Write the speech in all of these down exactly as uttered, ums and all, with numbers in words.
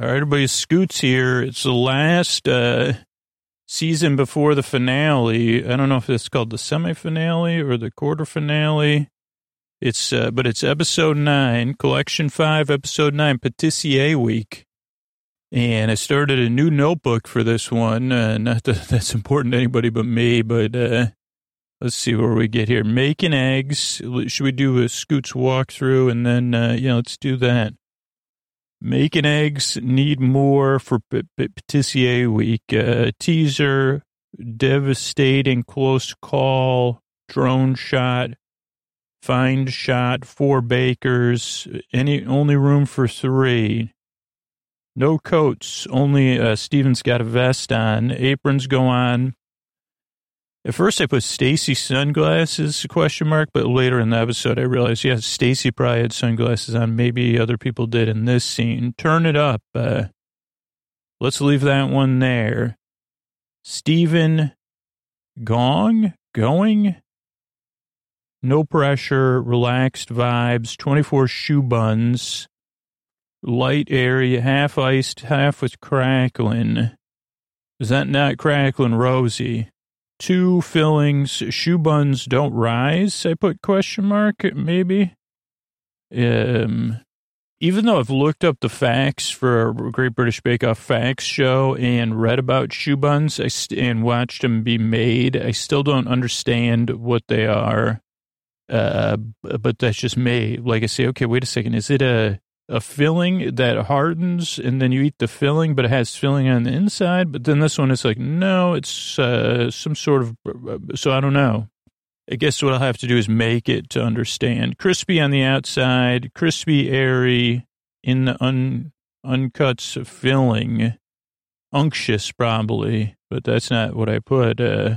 All right, everybody scoots here. It's the last uh, season before the finale. I don't know if it's called the semi-finale or the quarter finale. It's uh, but it's episode nine, collection five, episode nine, Patissier Week. And I started a new notebook for this one. Uh, not that that's important to anybody but me, but uh, let's see where we get here. Making eggs. Should we do a Scoots walkthrough? And then, uh, yeah, let's do that. Making eggs need more for P- P- Patissier Week. Uh, teaser, devastating close call, drone shot, find shot, four bakers, any only room for three. No coats, only uh, Steven's got a vest on. Aprons go on. At first I put Stacy sunglasses, question mark, but later in the episode I realized, yes, yeah, Stacy probably had sunglasses on. Maybe other people did in this scene. Turn it up. Uh, let's leave that one there. Steven gong? Going? No pressure, relaxed vibes, twenty-four shoe buns, light area, half iced, half with cracklin. Is that not cracklin, Rosie? Two fillings, shoe buns don't rise, I put question mark, maybe. Um, even though I've looked up the facts for a Great British Bake Off facts show and read about shoe buns I st- and watched them be made, I still don't understand what they are. Uh, but that's just me. Like I say, okay, wait a second. Is it a, a filling that hardens and then you eat the filling, but it has filling on the inside? But then this one is like, no, it's uh, some sort of, so I don't know. I guess what I'll have to do is make it to understand. Crispy on the outside, crispy, airy, in the un, uncuts filling. Unctuous, probably, but that's not what I put. Uh,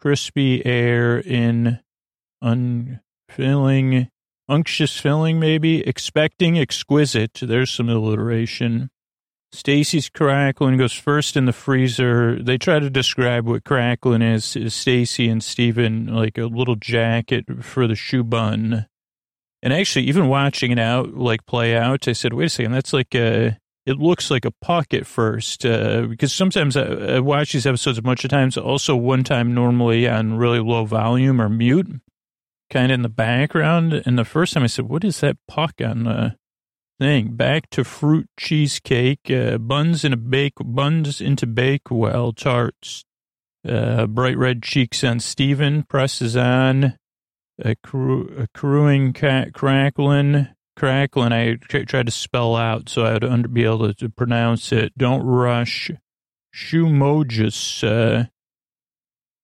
crispy air in unfilling. Unctuous filling, maybe. Expecting, exquisite. There's some alliteration. Stacy's cracklin goes first in the freezer. They try to describe what cracklin is. is Stacy and Steven, like a little jacket for the shoe bun. And actually, even watching it out, like play out, I said, wait a second, that's like a, it looks like a puck at first. Uh, because sometimes I, I watch these episodes a bunch of times. Also, one time normally on really low volume or mute, kind of in the background. And the first time I said, what is that puck on the thing? Back to fruit cheesecake, uh, buns in a bake, buns into Bakewell tarts, uh, bright red cheeks on Steven, presses on, a accru- crewing ca- cracklin, cracklin, I tra- tried to spell out so I would under- be able to, to pronounce it. Don't rush, shoemojus, uh,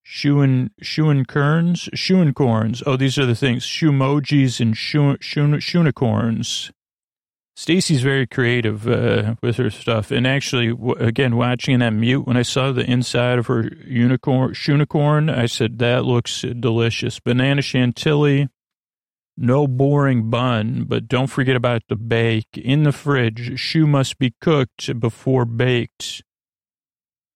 Shoein, shoeincorns, shoeincorns. Oh, these are the things. Shoemojis and shoe, shoe, shoenicorns. Stacy's very creative uh, with her stuff. And actually, w- again, watching that mute, when I saw the inside of her unicorn, shoenicorn, I said, that looks delicious. Banana chantilly, no boring bun, but don't forget about the bake. In the fridge, shoe must be cooked before baked.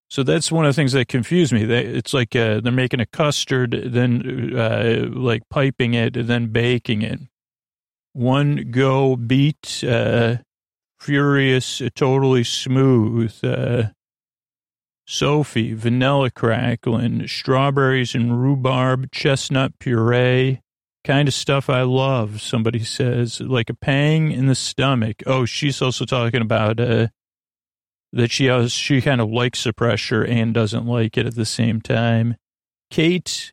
So that's one of the things that confused me. It's like uh, they're making a custard, then uh, like piping it, and then baking it. One go beat, uh, furious, totally smooth. Uh, Sophie, vanilla cracklin, strawberries and rhubarb, chestnut puree. Kind of stuff I love, somebody says. Like a pang in the stomach. Oh, she's also talking about... Uh, that she has, she kind of likes the pressure and doesn't like it at the same time. Kate,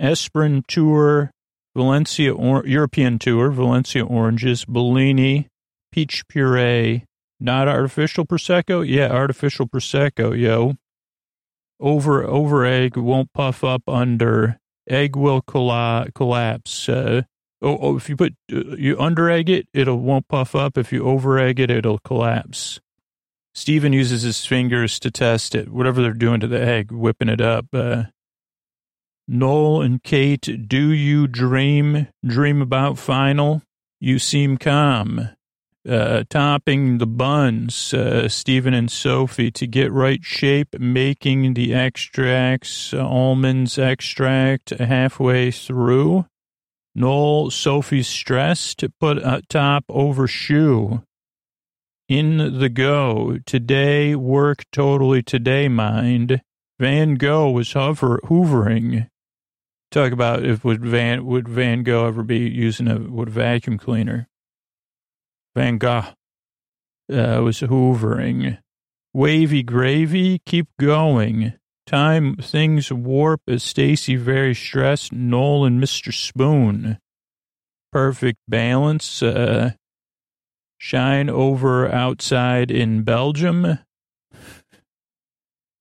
Esperin Tour, Valencia, or, European Tour, Valencia oranges, Bellini, peach puree, not artificial Prosecco? Yeah, artificial Prosecco, yo. Over, over egg, won't puff up under, egg will colla- collapse, uh. Oh, oh, if you put, uh, you under egg it, it'll won't puff up. If you over egg it, it'll collapse. Steven uses his fingers to test it, whatever they're doing to the egg, whipping it up. Uh, Noel and Kate, do you dream, dream about final? You seem calm. Uh, topping the buns, uh, Steven and Sophie, to get right shape, making the extracts, uh, almonds extract halfway through. Noel, Sophie's stressed, put a top over shoe. In the Go, today, work totally today, mind. Van Gogh was hover, hoovering. Talk about if would Van would Van Gogh ever be using a would a vacuum cleaner? Van Gogh uh, was hoovering. Wavy gravy, keep going. Time things warp as Stacy very stressed. Noel and Mister Spoon. Perfect balance. Uh, Shine over outside in Belgium.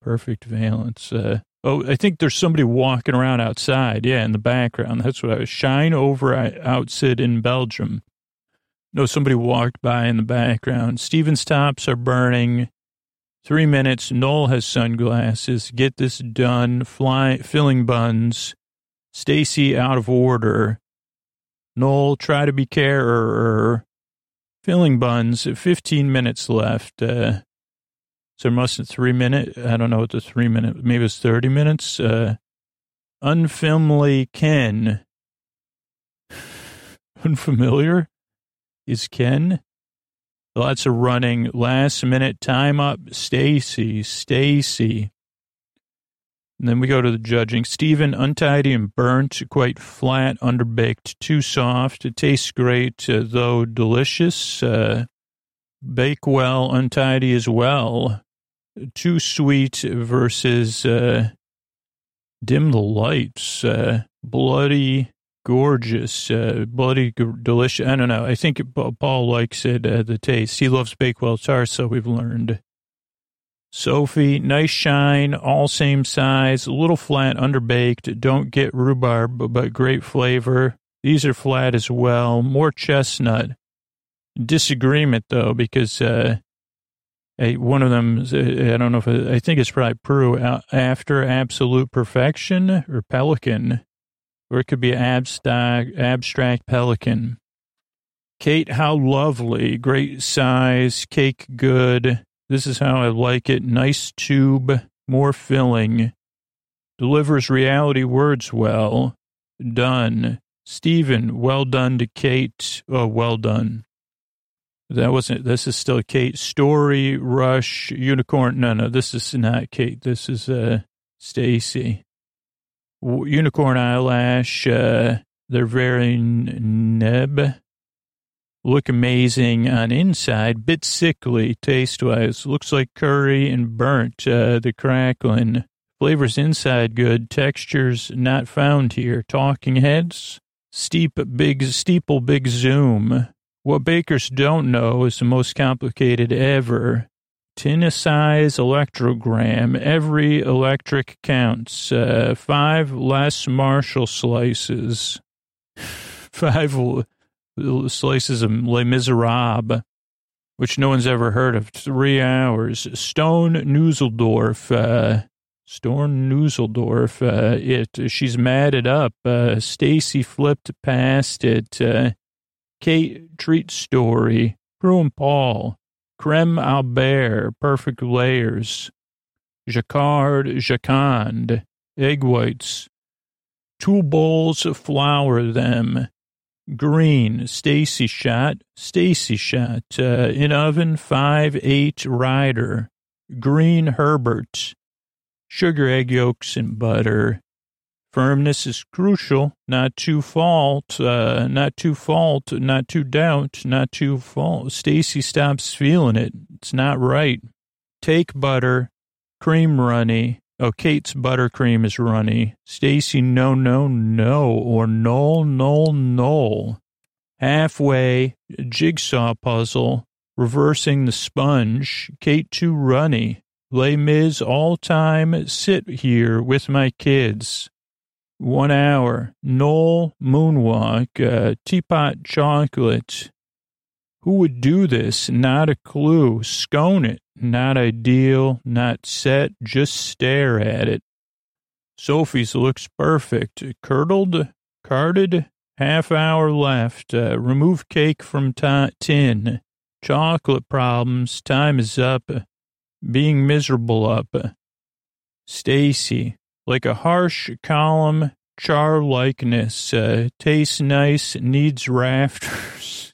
Perfect valence. Uh, oh, I think there's somebody walking around outside. Yeah, in the background. That's what I was. Shine over outside in Belgium. No, somebody walked by in the background. Stephen's tops are burning. Three minutes. Noel has sunglasses. Get this done. Fly, filling buns. Stacy out of order. Noel, try to be carer. Filling buns, fifteen minutes left. Uh, so there must be three minute. I don't know what the three minute, maybe it's thirty minutes. Uh, unfamily Ken. Unfamiliar is Ken. Lots of running. Last minute time up. Stacy, Stacy. And then we go to the judging. Stephen, untidy and burnt, quite flat, underbaked, too soft. It tastes great, uh, though delicious. Uh, bake well, untidy as well. Too sweet versus uh, dim the lights. Uh, bloody gorgeous. Uh, bloody g- delicious. I don't know. I think Paul likes it, uh, the taste. He loves bake well tarso, we've learned. Sophie, nice shine, all same size, a little flat, underbaked, don't get rhubarb, but great flavor. These are flat as well, more chestnut. Disagreement, though, because uh, I, one of them, I don't know if, I think it's probably Prue, after absolute perfection or pelican, or it could be abstract, abstract pelican. Kate, how lovely, great size, cake good. This is how I like it. Nice tube, more filling. Delivers reality words well. Done. Stephen, well done to Kate. Oh, well done. That wasn't, this is still Kate. Story, rush, unicorn. No, no, this is not Kate. This is uh, Stacy. Unicorn eyelash. Uh, they're very n- neb. Look amazing on inside, bit sickly taste-wise. Looks like curry and burnt, uh, the crackling. Flavors inside good, textures not found here. Talking heads, steep big steeple big zoom. What bakers don't know is the most complicated ever. Tin size electrogram, every electric counts. Uh, five less Marshall slices. Five... L- Slices of Les Miserables, which no one's ever heard of. Three hours. Stone Nusseldorf. Uh, Stone Nusseldorf. Uh, it. She's matted up. Uh, Stacy flipped past it. Uh, Kate treat story. Prue and Paul. Creme Albert. Perfect layers. Jacquard. Jacquard. Egg whites. Two bowls of flour them. Green, Stacy shot, Stacy shot, uh, in oven, five eight rider, green Herbert, sugar, egg yolks, and butter. Firmness is crucial, not too fault, uh, not too fault, not too doubt, not too fault. Stacy stops feeling it. It's not right. Take butter, cream runny. Oh, Kate's buttercream is runny. Stacy, no, no, no, or no, no, no. Halfway, jigsaw puzzle, reversing the sponge. Kate too runny. Les Mis all time, sit here with my kids. One hour, Noel moonwalk, uh, teapot chocolate. Who would do this? Not a clue. Scone it. Not ideal, not set, just stare at it. Sophie's looks perfect. Curdled, carded, half hour left. Uh, remove cake from t- tin. Chocolate problems, time is up. Being miserable up. Stacy, like a harsh column, char likeness. Uh, tastes nice, needs rafters.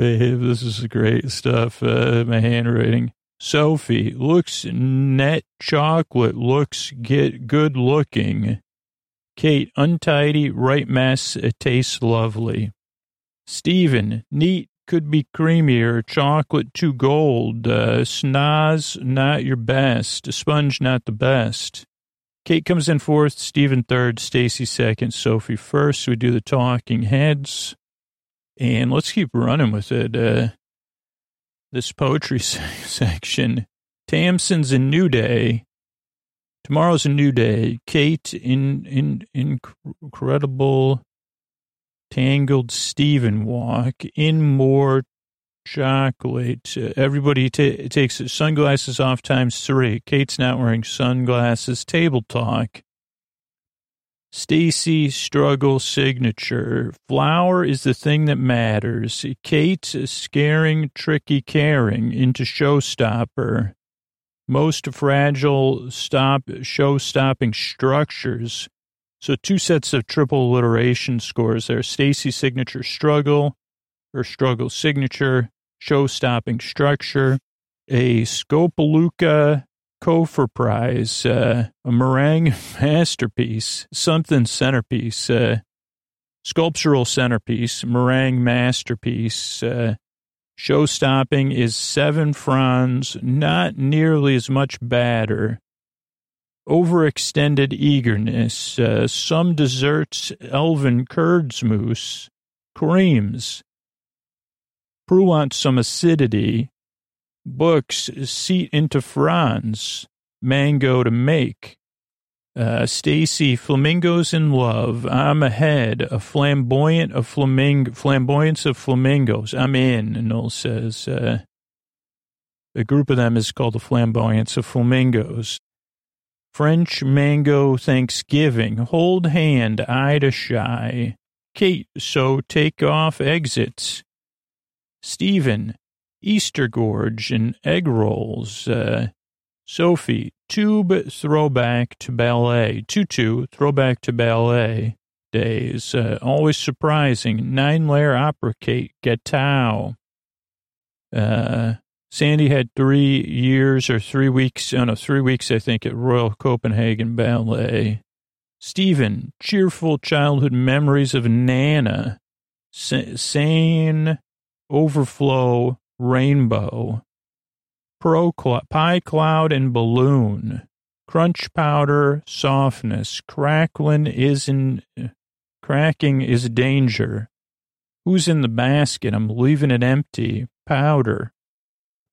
This is great stuff. Uh, my handwriting. Sophie looks net chocolate, looks get good looking. Kate, untidy, right mess, it tastes lovely. Stephen, neat, could be creamier, chocolate to gold, uh, snaz, not your best, a sponge, not the best. Kate comes in fourth, Stephen third, Stacy second, Sophie first. We do the talking heads, and let's keep running with it. Uh, this poetry section, Tamsin's a new day. Tomorrow's a new day. Kate in in, in incredible tangled Stephen walk in more chocolate. Uh, everybody t- takes sunglasses off times three. Kate's not wearing sunglasses. Table talk. Stacy struggle signature. Flower is the thing that matters. Kate scaring tricky caring into showstopper. Most fragile stop show stopping structures. So two sets of triple alliteration scores there. Stacy's signature struggle, her struggle signature, show-stopping structure, a Scopaluca Kofer Prize, uh, a meringue masterpiece, something centerpiece, uh, sculptural centerpiece, meringue masterpiece. Uh, show-stopping is seven fronds, not nearly as much batter. Overextended eagerness, uh, some desserts, elven curds mousse, creams, Proulant some acidity, books, seat into fronds, mango to make, uh, Stacy, flamingos in love, I'm ahead, a flamboyant, a flamingo, flamboyance of flamingos, I'm in, Noel says. Uh, a group of them is called the flamboyance of flamingos. French Mango Thanksgiving, hold hand, eye to shy. Kate, so take off exits. Stephen, Easter Gorge and egg rolls. Uh, Sophie, tube throwback to ballet. Tutu, throwback to ballet days. Uh, always surprising. Nine-layer opera cake, gâteau. Uh... Sandy had three years or three weeks, oh no, three weeks, I think, at Royal Copenhagen Ballet. Stephen, cheerful childhood memories of Nana. S- sane, overflow, rainbow. Pro cl- pie cloud and balloon. Crunch powder, softness. Cracklin is in, cracking is danger. Who's in the basket? I'm leaving it empty. Powder.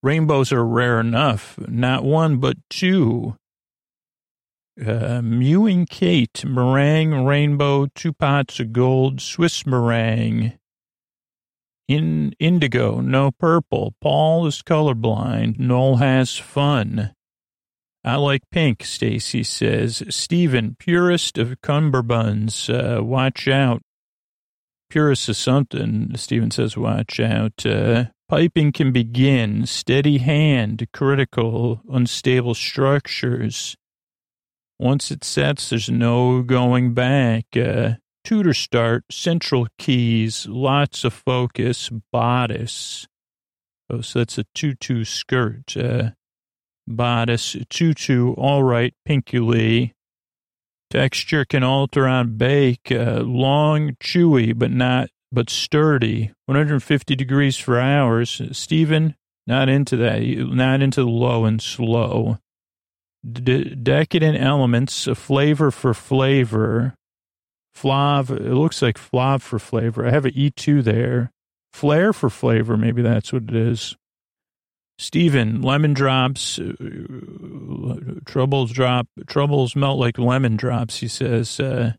Rainbows are rare enough, not one, but two. Uh, mewing Kate, meringue, rainbow, two pots of gold, Swiss meringue. In indigo, no purple. Paul is colorblind. Noel has fun. I like pink, Stacy says. Stephen, purist of cummerbunds, uh, watch out. Purist is something, Stephen says, watch out. Uh, Piping can begin, steady hand, critical, unstable structures. Once it sets, there's no going back. Uh, Tutor start, central keys, lots of focus, bodice. Oh, so that's a tutu skirt. Uh, bodice, tutu, all right, pinkily. Texture can alter on bake, uh, long, chewy, but not but sturdy, one hundred fifty degrees for hours. Stephen, not into that, not into the low and slow. De- decadent elements, a flavor for flavor. Flav, it looks like flav for flavor. I have an E two there. Flare for flavor, maybe that's what it is. Stephen, lemon drops, troubles drop, troubles melt like lemon drops, he says. Uh,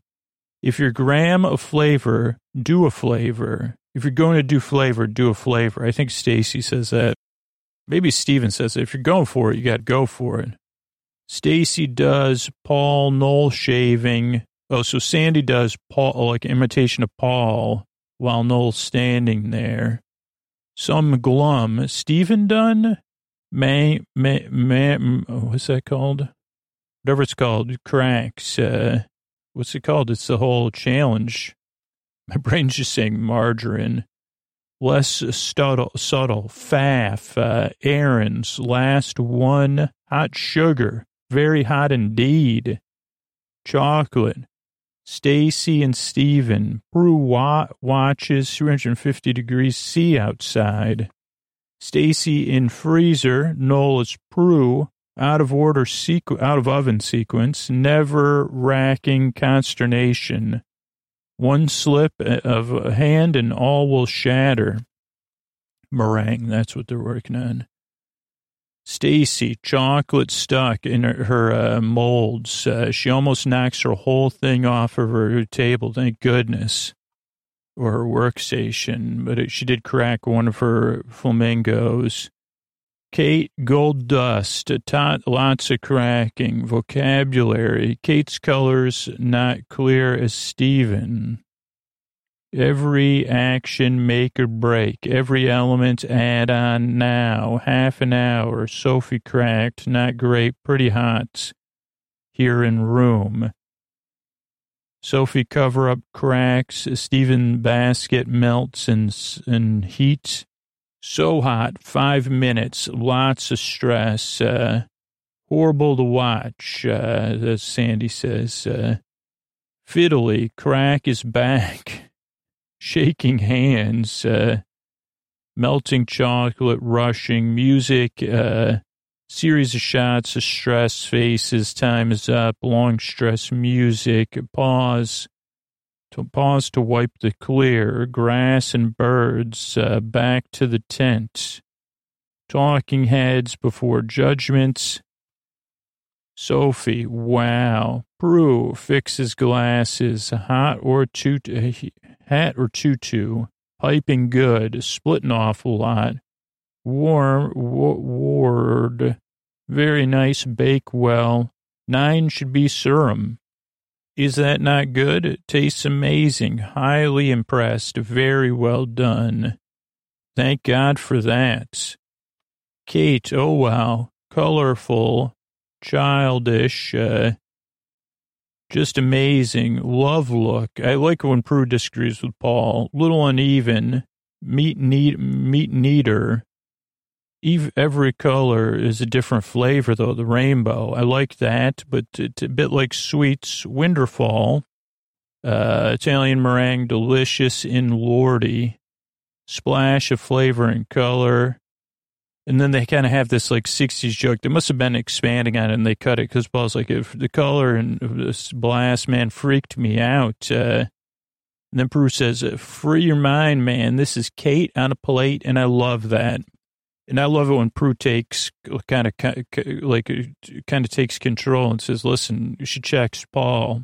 If you're gram of flavor, do a flavor. If you're going to do flavor, do a flavor. I think Stacy says that. Maybe Stephen says that. If you're going for it, you got to go for it. Stacy does Paul Noel shaving. Oh, so Sandy does Paul, like imitation of Paul while Noel's standing there. Some glum. Stephen done? May, may, may, what's that called? Whatever it's called. Cracks. Uh, What's it called? It's the whole challenge. My brain's just saying margarine. Les Stuttle, Subtle, Pfaff, uh, Aaron's, Last One, Hot Sugar, Very Hot Indeed, Chocolate, Stacy and Steven, Brew Watt Watches, three hundred fifty Degrees C Outside, Stacy in Freezer, Nola's Prue, Out of Order, sequ- Out of Oven Sequence, Never Racking Consternation, One slip of a hand and all will shatter. Meringue, that's what they're working on. Stacy, chocolate stuck in her, her uh, molds. Uh, she almost knocks her whole thing off of her table, thank goodness, or her workstation. But it, she did crack one of her flamingos. Kate, gold dust, tot, lots of cracking, vocabulary, Kate's colors not clear as Steven. Every action, make or break, every element, add on now, half an hour, Sophie cracked, not great, pretty hot, here in room. Sophie cover up cracks, Steven basket melts in, in heat. So hot, five minutes, lots of stress, uh, horrible to watch, uh, as Sandy says. Uh, fiddly, crack is back, shaking hands, uh, melting chocolate, rushing, music, uh, series of shots of stress, faces, time is up, long stress, music, pause. To pause to wipe the clear, grass and birds, uh, back to the tent. Talking heads before judgments. Sophie, wow. Prue fixes glasses, hot or tutu, hat or tutu, piping good, splitting off a lot. Warm, w- ward, very nice, bake well. Nine should be serum. Is that not good? It tastes amazing. Highly impressed. Very well done. Thank God for that. Kate, oh wow. Colorful. Childish. Uh, just amazing. Love look. I like when Prue disagrees with Paul. Little uneven. Meat neat. Meat neater. Every color is a different flavor, though, the rainbow. I like that, but it's a bit like sweets, Winterfall, uh, Italian meringue, delicious in Lordy, splash of flavor and color. And then they kind of have this, like, sixties joke. They must have been expanding on it, and they cut it, because Paul's like, if the color and this blast, man, freaked me out. Uh, and then Prue says, free your mind, man. This is Kate on a plate, and I love that. And I love it when Prue takes kind of like kind of takes control and says, "Listen," she checks Paul,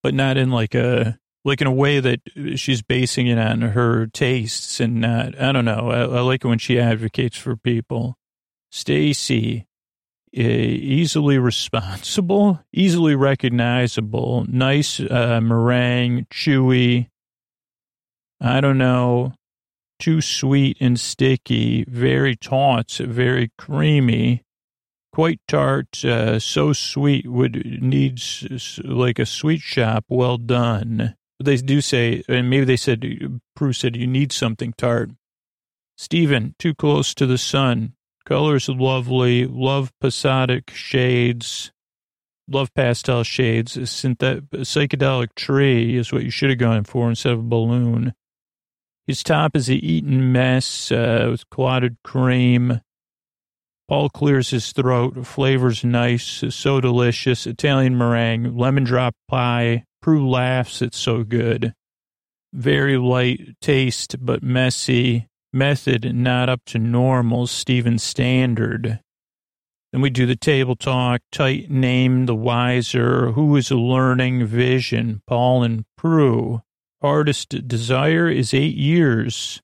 but not in like a like in a way that she's basing it on her tastes and not. I don't know. I, I like it when she advocates for people. Stacy, easily responsible, easily recognizable, nice uh, meringue, chewy. I don't know. Too sweet and sticky, very taut, very creamy, quite tart, uh, so sweet, would needs like a sweet shop, well done. They do say, and maybe they said, Prue said, you need something tart. Steven, too close to the sun, colors lovely, love Pacific shades, love pastel shades, synthet- psychedelic tree is what you should have gone for instead of a balloon. His top is an eaten mess uh, with clotted cream. Paul clears his throat. Flavor's nice. So delicious. Italian meringue. Lemon drop pie. Prue laughs. It's so good. Very light taste, but messy. Method not up to normal. Steven's standard. Then we do the table talk. Tight name, the wiser. Who is learning vision? Paul and Prue. Artist desire is eight years.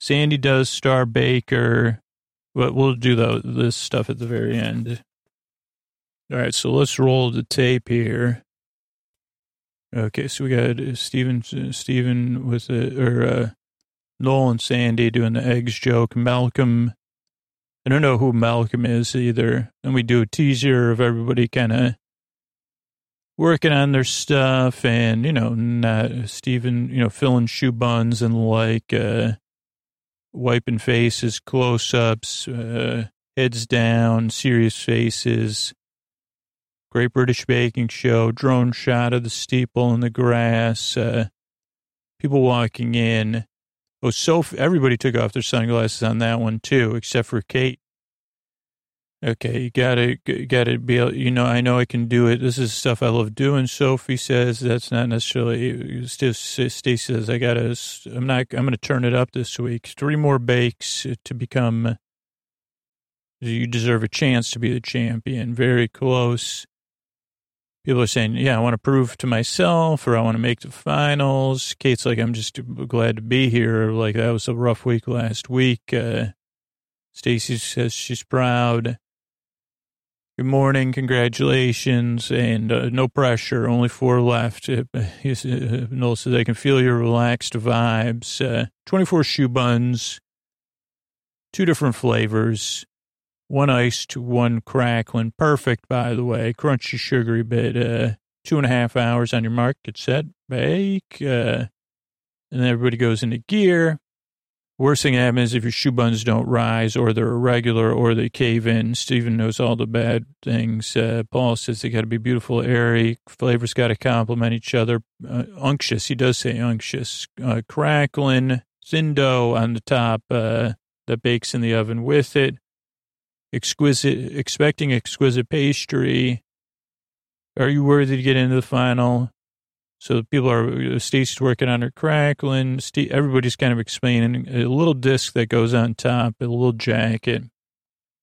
Sandy does Star Baker. But we'll do the, this stuff at the very end. All right, so let's roll the tape here. Okay, so we got Steven, Steven with the, or uh, Noel and Sandy doing the eggs joke. Malcolm, I don't know who Malcolm is either. And we do a teaser of everybody kind of working on their stuff and, you know, not Steven, you know, filling shoe buns and like, uh, wiping faces, close-ups, uh, heads down, serious faces, Great British Baking Show, drone shot of the steeple and the grass, uh, people walking in. Oh, Sophie, everybody took off their sunglasses on that one too, except for Kate. Okay, you gotta, you gotta be, you know, I know I can do it. This is stuff I love doing. Sophie says that's not necessarily. Stacey says I gotta. I'm not. I'm gonna turn it up this week. Three more bakes to become. You deserve a chance to be the champion. Very close. People are saying, yeah, I want to prove to myself, or I want to make the finals. Kate's like, I'm just glad to be here. Like, that was a rough week last week. Uh, Stacey says she's proud. Good morning, congratulations, and uh, no pressure, only four left. Uh, Noel says, I can feel your relaxed vibes. Uh, twenty-four shoe buns, two different flavors. One iced, one crackling. Perfect, by the way. Crunchy, sugary bit. Uh, two and a half hours on your mark. Get set. Bake. Uh, and then everybody goes into gear. Worst thing that happens is if your shoe buns don't rise, or they're irregular, or they cave in. Steven knows all the bad things. Uh, Paul says they got to be beautiful, airy. Flavors got to complement each other. Uh, unctuous. He does say unctuous. Uh, crackling. Zindo on the top uh, that bakes in the oven with it. Exquisite, expecting exquisite pastry. Are you worthy to get into the final? So people are, Stacey's working on her crackling. Everybody's kind of explaining a little disc that goes on top, a little jacket,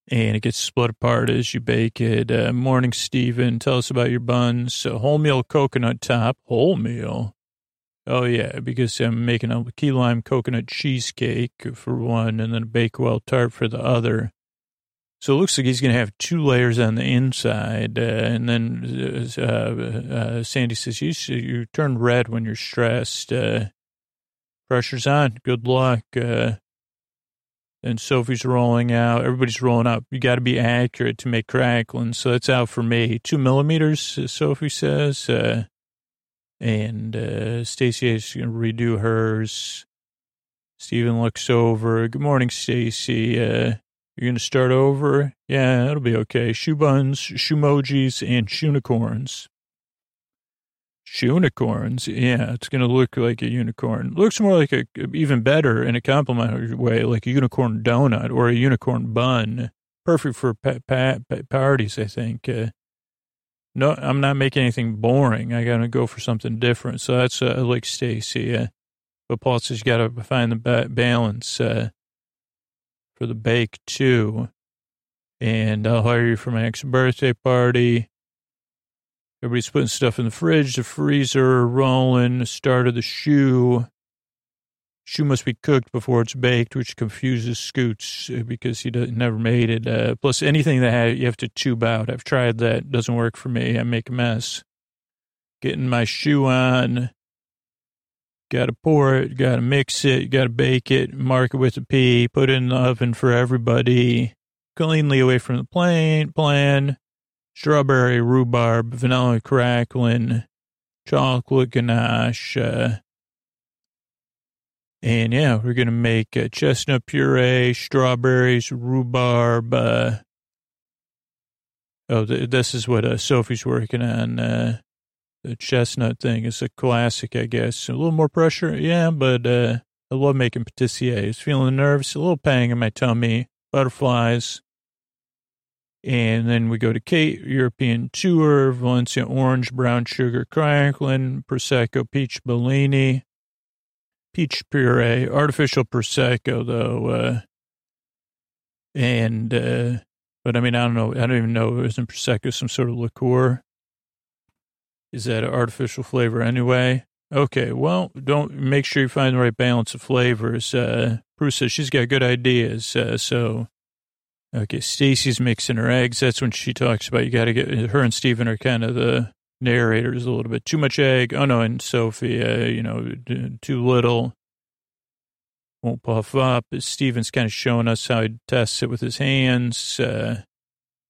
and it gets split apart as you bake it. Uh, morning, Stephen. Tell us about your buns. A wholemeal coconut top. Wholemeal. Oh, yeah, because I'm making a key lime coconut cheesecake for one, and then a Bakewell tart for the other. So it looks like he's going to have two layers on the inside. Uh, and then uh, uh, Sandy says, you, you turn red when you're stressed. Uh, pressure's on. Good luck. Uh, and Sophie's rolling out. Everybody's rolling up. You got to be accurate to make crackling. So that's out for me. Two millimeters, Sophie says. Uh, and uh, Stacey is going to redo hers. Steven looks over. Good morning, Stacey. Uh, You're going to start over? Yeah, it'll be okay. Shoe buns, shoe emojis, and shoonicorns. Shoonicorns? Yeah, it's going to look like a unicorn. Looks more like a, even better in a complimentary way, like a unicorn donut or a unicorn bun. Perfect for pa- pa- pa- parties, I think. Uh, no, I'm not making anything boring. I got to go for something different. So that's uh, like Stacey. Uh, but Paul says you got to find the ba- balance. Uh, for the bake too, and I'll hire you for my next birthday party. Everybody's putting stuff in the fridge, the freezer, rolling, the start of the shoe. Shoe must be cooked before it's baked, which confuses Scoots because he doesn't, never made it. Uh, plus, anything that you have to tube out, I've tried that, doesn't work for me. I make a mess. Getting my shoe on. Got to pour it, got to mix it, got to bake it, mark it with a P, put it in the oven for everybody, cleanly away from the plain plan, strawberry, rhubarb, vanilla crackling, chocolate ganache. Uh, and, yeah, we're going to make uh, chestnut puree, strawberries, rhubarb. Uh, oh, th- this is what uh, Sophie's working on. Uh, The chestnut thing is a classic, I guess. A little more pressure, yeah, but uh, I love making pâtissiers. Feeling nervous, a little pang in my tummy, butterflies. And then we go to Kate, European Tour, Valencia Orange, Brown Sugar Crackling, Prosecco, Peach Bellini, Peach Puree, artificial Prosecco, though. Uh, and, uh, but I mean, I don't know. I don't even know if it was in Prosecco, some sort of liqueur. Is that an artificial flavor anyway? Okay, well, don't make sure you find the right balance of flavors. Uh, Bruce says she's got good ideas. Uh, so, okay, Stacey's mixing her eggs. That's when she talks about you got to get, her and Steven are kind of the narrators a little bit. Too much egg. Oh, no, and Sophie, uh, you know, too little. Won't puff up. Steven's kind of showing us how he tests it with his hands. Uh,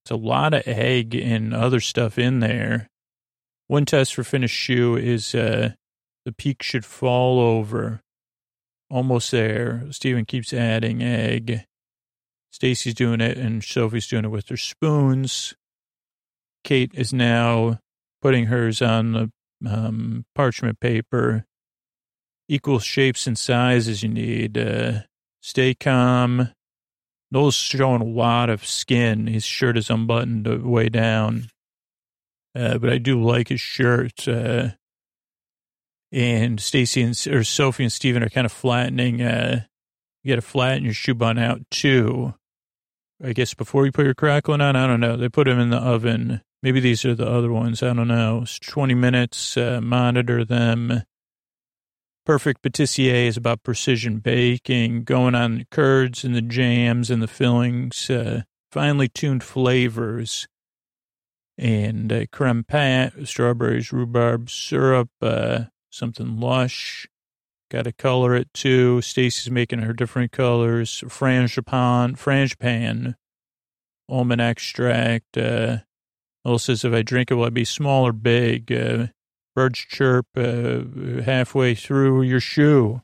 it's a lot of egg and other stuff in there. One test for finished shoe is uh, the peak should fall over. Almost there. Stephen keeps adding egg. Stacy's doing it, and Sophie's doing it with her spoons. Kate is now putting hers on the um, parchment paper. Equal shapes and sizes you need. Uh, stay calm. Noel's showing a lot of skin. His shirt is unbuttoned way down. Uh, but I do like his shirt. Uh, and Stacy and or Sophie and Steven are kind of flattening. Uh, you got to flatten your shoe bun out too. I guess before you put your crackling on, I don't know. They put them in the oven. Maybe these are the other ones. I don't know. It's twenty minutes. Uh, monitor them. Perfect Patissier is about precision baking, going on the curds and the jams and the fillings, uh, finely tuned flavors, and uh, creme pat, strawberries, rhubarb syrup, uh, something lush. Got to color it too. Stacy's making her different colors. Frangipane, frangipane, almond extract. Uh, Noel says, if I drink it, will I be small or big? Uh, Birds chirp uh, halfway through your shoe.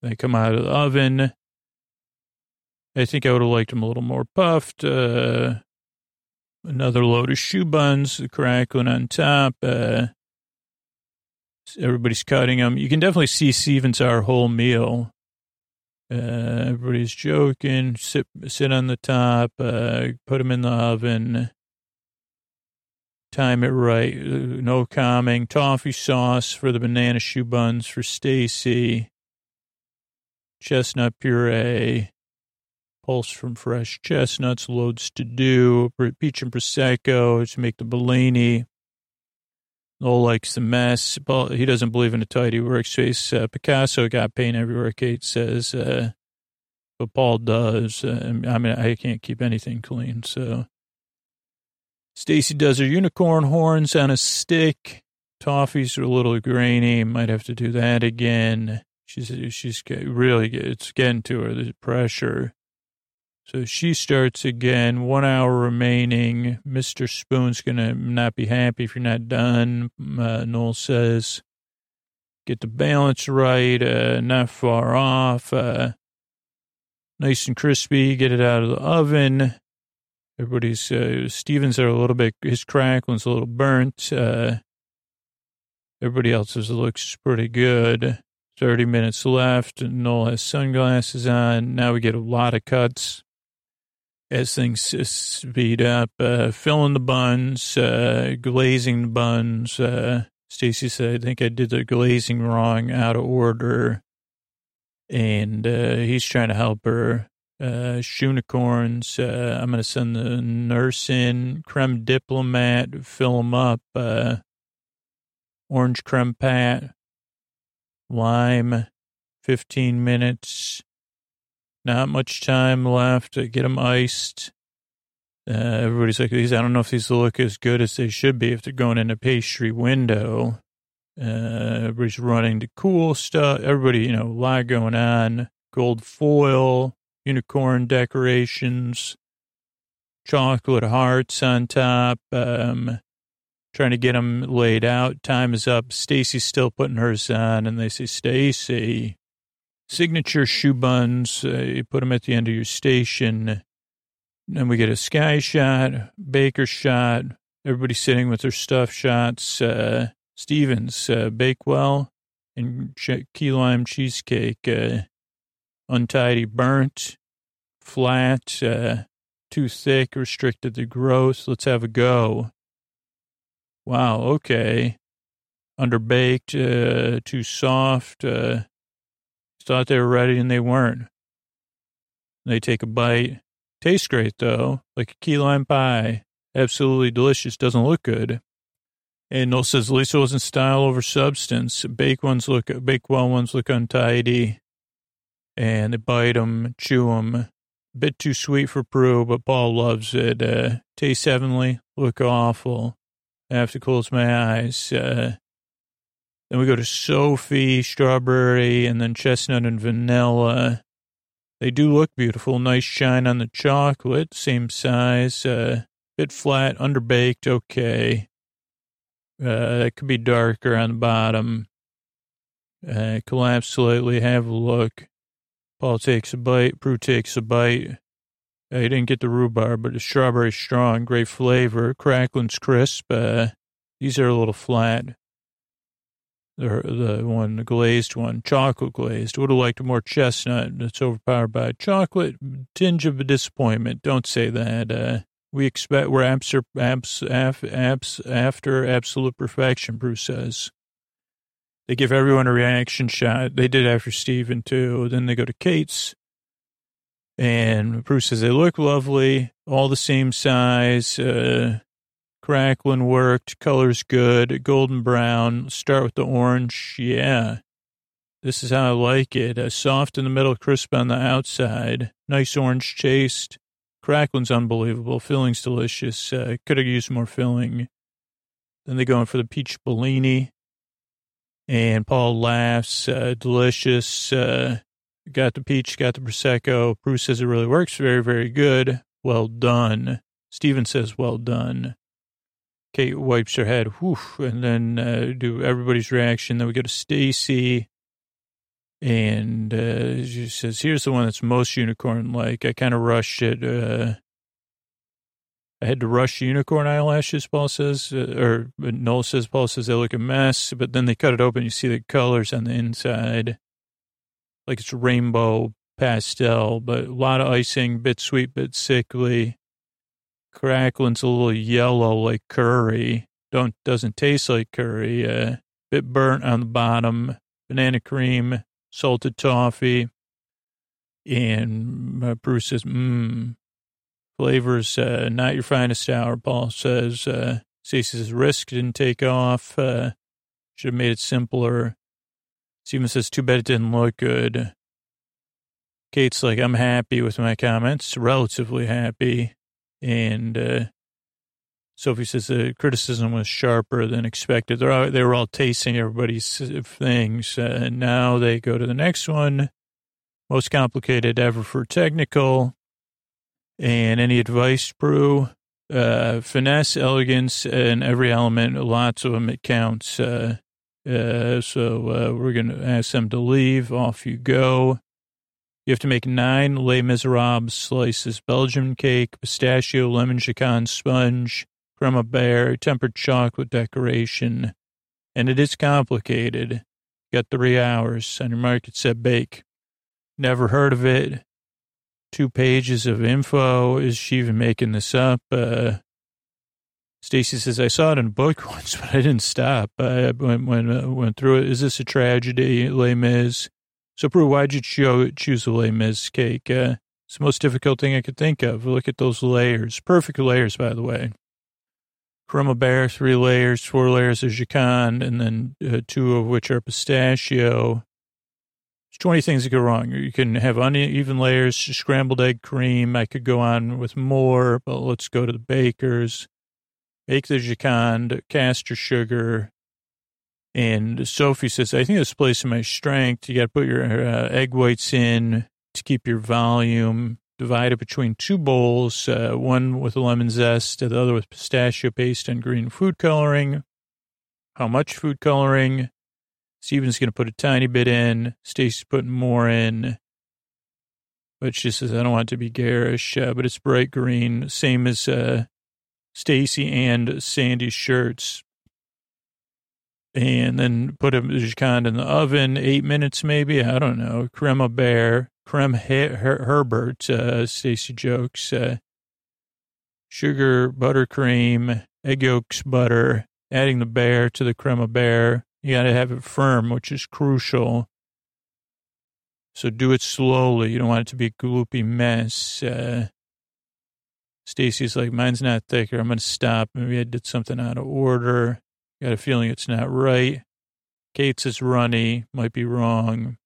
They come out of the oven. I think I would have liked them a little more puffed. Uh, another load of shoe buns, the crackling on top. Uh, everybody's cutting them. You can definitely see Stevens our whole meal. Uh, everybody's joking. Sit, sit on the top. Uh, put them in the oven. Time it right. No calming. Toffee sauce for the banana shoe buns for Stacy. Chestnut puree. Pulse from fresh chestnuts. Loads to do. Peach and Prosecco to make the Bellini. Noel likes the mess. He doesn't believe in a tidy workspace. Uh, Picasso got paint everywhere, Kate says. Uh, but Paul does. Uh, I mean, I can't keep anything clean, so... Stacy does her unicorn horns on a stick. Toffees are a little grainy. Might have to do that again. She's she's really, it's getting to her, the pressure. So she starts again. One hour remaining. Mister Spoon's going to not be happy if you're not done, uh, Noel says. Get the balance right. Uh, not far off. Uh, nice and crispy. Get it out of the oven. Everybody's, uh, Stevens are a little bit, his crackling's a little burnt. Uh, everybody else's looks pretty good. thirty minutes left. Noel has sunglasses on. Now we get a lot of cuts as things speed up. Uh, filling the buns, uh, glazing the buns. Uh, Stacy said, I think I did the glazing wrong, out of order. And uh, he's trying to help her. Uh, Shoonicorns, uh, I'm going to send the nurse in. Creme Diplomat, fill them up. Uh, orange creme pat, lime, fifteen minutes. Not much time left. Get them iced. Uh, everybody's like, these. I don't know if these look as good as they should be if they're going in a pastry window. Uh, everybody's running to cool stuff. Everybody, you know, a lot going on. Gold foil. Unicorn decorations, chocolate hearts on top, um, trying to get them laid out. Time is up. Stacy's still putting hers on, and they say, Stacy, signature shoe buns, uh, you put them at the end of your station. Then we get a sky shot, baker shot, everybody sitting with their stuff shots. Uh, Stevens, uh, Bakewell, and key lime cheesecake. Uh, untidy, burnt, flat, uh, too thick, restricted the growth. Let's have a go. Wow, okay. Underbaked, uh, too soft. Uh, thought they were ready and they weren't. They take a bite. Tastes great, though, like a key lime pie. Absolutely delicious. Doesn't look good. And Noel says, at least it wasn't style over substance. Baked ones look, baked well ones look untidy. And they bite them, chew them. Bit too sweet for Prue, but Paul loves it. Uh, taste heavenly, look awful. I have to close my eyes. Uh, then we go to Sophie, strawberry, and then chestnut and vanilla. They do look beautiful. Nice shine on the chocolate, same size. Uh, bit flat, underbaked, okay. Uh, it could be darker on the bottom. Uh, collapse slightly. Have a look. Paul takes a bite. Prue takes a bite. Uh, he didn't get the rhubarb, but the strawberry's strong. Great flavor. Cracklin's crisp. Uh, these are a little flat. The, the one, the glazed one, chocolate glazed. Would have liked more chestnut. That's overpowered by chocolate. Tinge of a disappointment. Don't say that. Uh, we expect, we're abs, abs, abs, abs, after absolute perfection, Bruce says. They give everyone a reaction shot. They did after Stephen, too. Then they go to Kate's. And Bruce says, they look lovely. All the same size. Uh, Cracklin worked. Color's good. Golden brown. Start with the orange. Yeah. This is how I like it. Uh, soft in the middle, crisp on the outside. Nice orange taste. Cracklin's unbelievable. Filling's delicious. Uh, could have used more filling. Then they go in for the peach Bellini. And Paul laughs, uh, delicious, uh, got the peach, got the Prosecco. Bruce says it really works. Very, very good. Well done. Stephen says, well done. Kate wipes her head. Whew. And then, uh, do everybody's reaction. Then we go to Stacy and, uh, she says, here's the one that's most unicorn-like. I kind of rushed it. Uh, I had to rush unicorn eyelashes, Paul says, uh, or Noel says, Paul says, they look a mess, but then they cut it open. You see the colors on the inside, like it's rainbow pastel, but a lot of icing, bit sweet, bit sickly. Cracklin's a little yellow like curry. Don't, doesn't taste like curry. Uh, bit burnt on the bottom, banana cream, salted toffee. And uh, Bruce says, mmm. Flavors, uh, not your finest hour, Paul says. Uh, Stacey says, risk didn't take off. Uh, should have made it simpler. Stephen says, too bad it didn't look good. Kate's like, I'm happy with my comments, relatively happy. And uh, Sophie says, the criticism was sharper than expected. They're all, they were all tasting everybody's things. Uh, and now they go to the next one. Most complicated ever for technical. And any advice, Prue? Uh, finesse, elegance, and every element, lots of them, it counts. Uh, uh, so uh, we're going to ask them to leave. Off you go. You have to make nine Les Miserables slices, Belgian cake, pistachio, lemon chicken sponge, creme beurre, tempered chocolate decoration. And it is complicated. You got three hours. On your mark, it said bake. Never heard of it. Two pages of info. Is she even making this up? Uh, Stacy says, I saw it in a book once, but I didn't stop. I went, went, went through it. Is this a tragedy, Les Mis? So, Prue, why'd you cho- choose the Les Mis cake? Uh, it's the most difficult thing I could think of. Look at those layers. Perfect layers, by the way. Creme beurre, three layers, four layers of chican, and then uh, two of which are pistachio. twenty things that go wrong. You can have uneven layers, scrambled egg cream. I could go on with more, but let's go to the bakers. Bake the jacquard, caster sugar. And Sophie says, I think this plays to my strength. You got to put your uh, egg whites in to keep your volume. Divide it between two bowls, uh, one with lemon zest, the other with pistachio paste and green food coloring. How much food coloring? Stephen's going to put a tiny bit in. Stacy's putting more in. But she says, I don't want it to be garish, uh, but it's bright green. Same as uh, Stacy and Sandy's shirts. And then put a jacquard in the oven, eight minutes maybe. I don't know. Creme beurre, creme Her- Her- Herbert, uh, Stacy jokes. Uh, sugar, buttercream, egg yolks, butter. Adding the beurre to the creme beurre. You got to have it firm, which is crucial. So do it slowly. You don't want it to be a gloopy mess. Uh, Stacy's like, mine's not thicker. I'm going to stop. Maybe I did something out of order. Got a feeling it's not right. Kate's is runny. Might be wrong.